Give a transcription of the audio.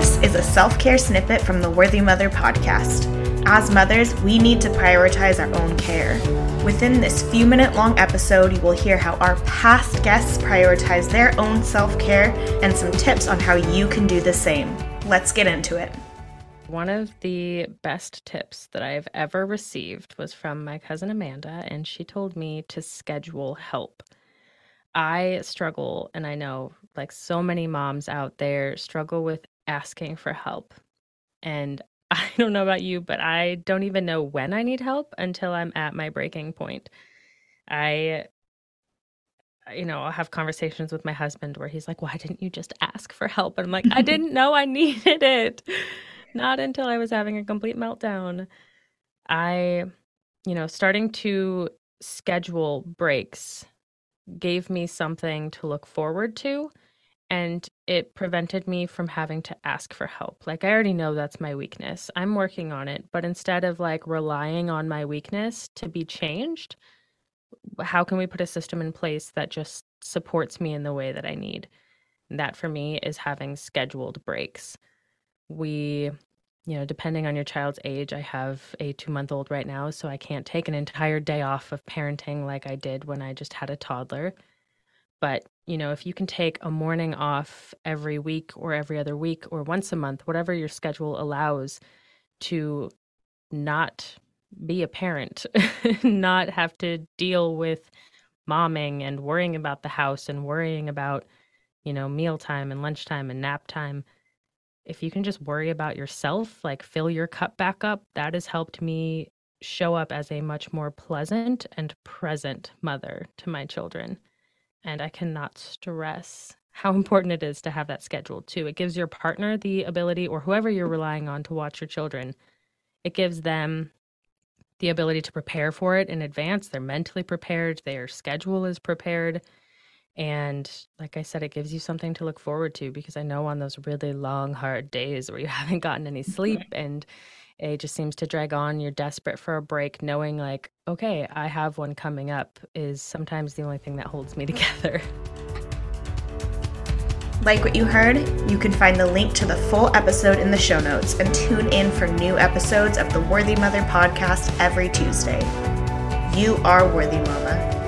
This is a self-care snippet from the Worthy Mother podcast. As mothers, we need to prioritize our own care. Within this few-minute-long episode, you will hear how our past guests prioritize their own self-care and some tips on how you can do the same. Let's get into it. One of the best tips that I've ever received was from my cousin Amanda, and she told me to schedule help. I struggle, and I know like so many moms out there struggle with asking for help. And I don't know about you, but I don't even know when I need help until I'm at my breaking point. I'll have conversations with my husband where he's like, why didn't you just ask for help? And I'm like, I didn't know I needed it. Not until I was having a complete meltdown. Starting to schedule breaks gave me something to look forward to, and it prevented me from having to ask for help. Like, I already know that's my weakness. I'm working on it, but instead of like relying on my weakness to be changed, how can we put a system in place that just supports me in the way that I need? And that for me is having scheduled breaks. We, depending on your child's age, I have a 2-month-old right now, so I can't take an entire day off of parenting like I did when I just had a toddler. But, if you can take a morning off every week or every other week or once a month, whatever your schedule allows, to not be a parent, not have to deal with momming and worrying about the house and worrying about, mealtime and lunchtime and nap time. If you can just worry about yourself, like fill your cup back up, that has helped me show up as a much more pleasant and present mother to my children. And I cannot stress how important it is to have that scheduled too. It gives your partner the ability, or whoever you're relying on to watch your children, it gives them the ability to prepare for it in advance. They're mentally prepared. Their schedule is prepared. And like I said, it gives you something to look forward to, because I know on those really long, hard days where you haven't gotten any sleep and it just seems to drag on, you're desperate for a break, knowing like, okay, I have one coming up is sometimes the only thing that holds me together. Like what you heard? You can find the link to the full episode in the show notes and tune in for new episodes of the Worthy Mother podcast every Tuesday. You are worthy, Mama.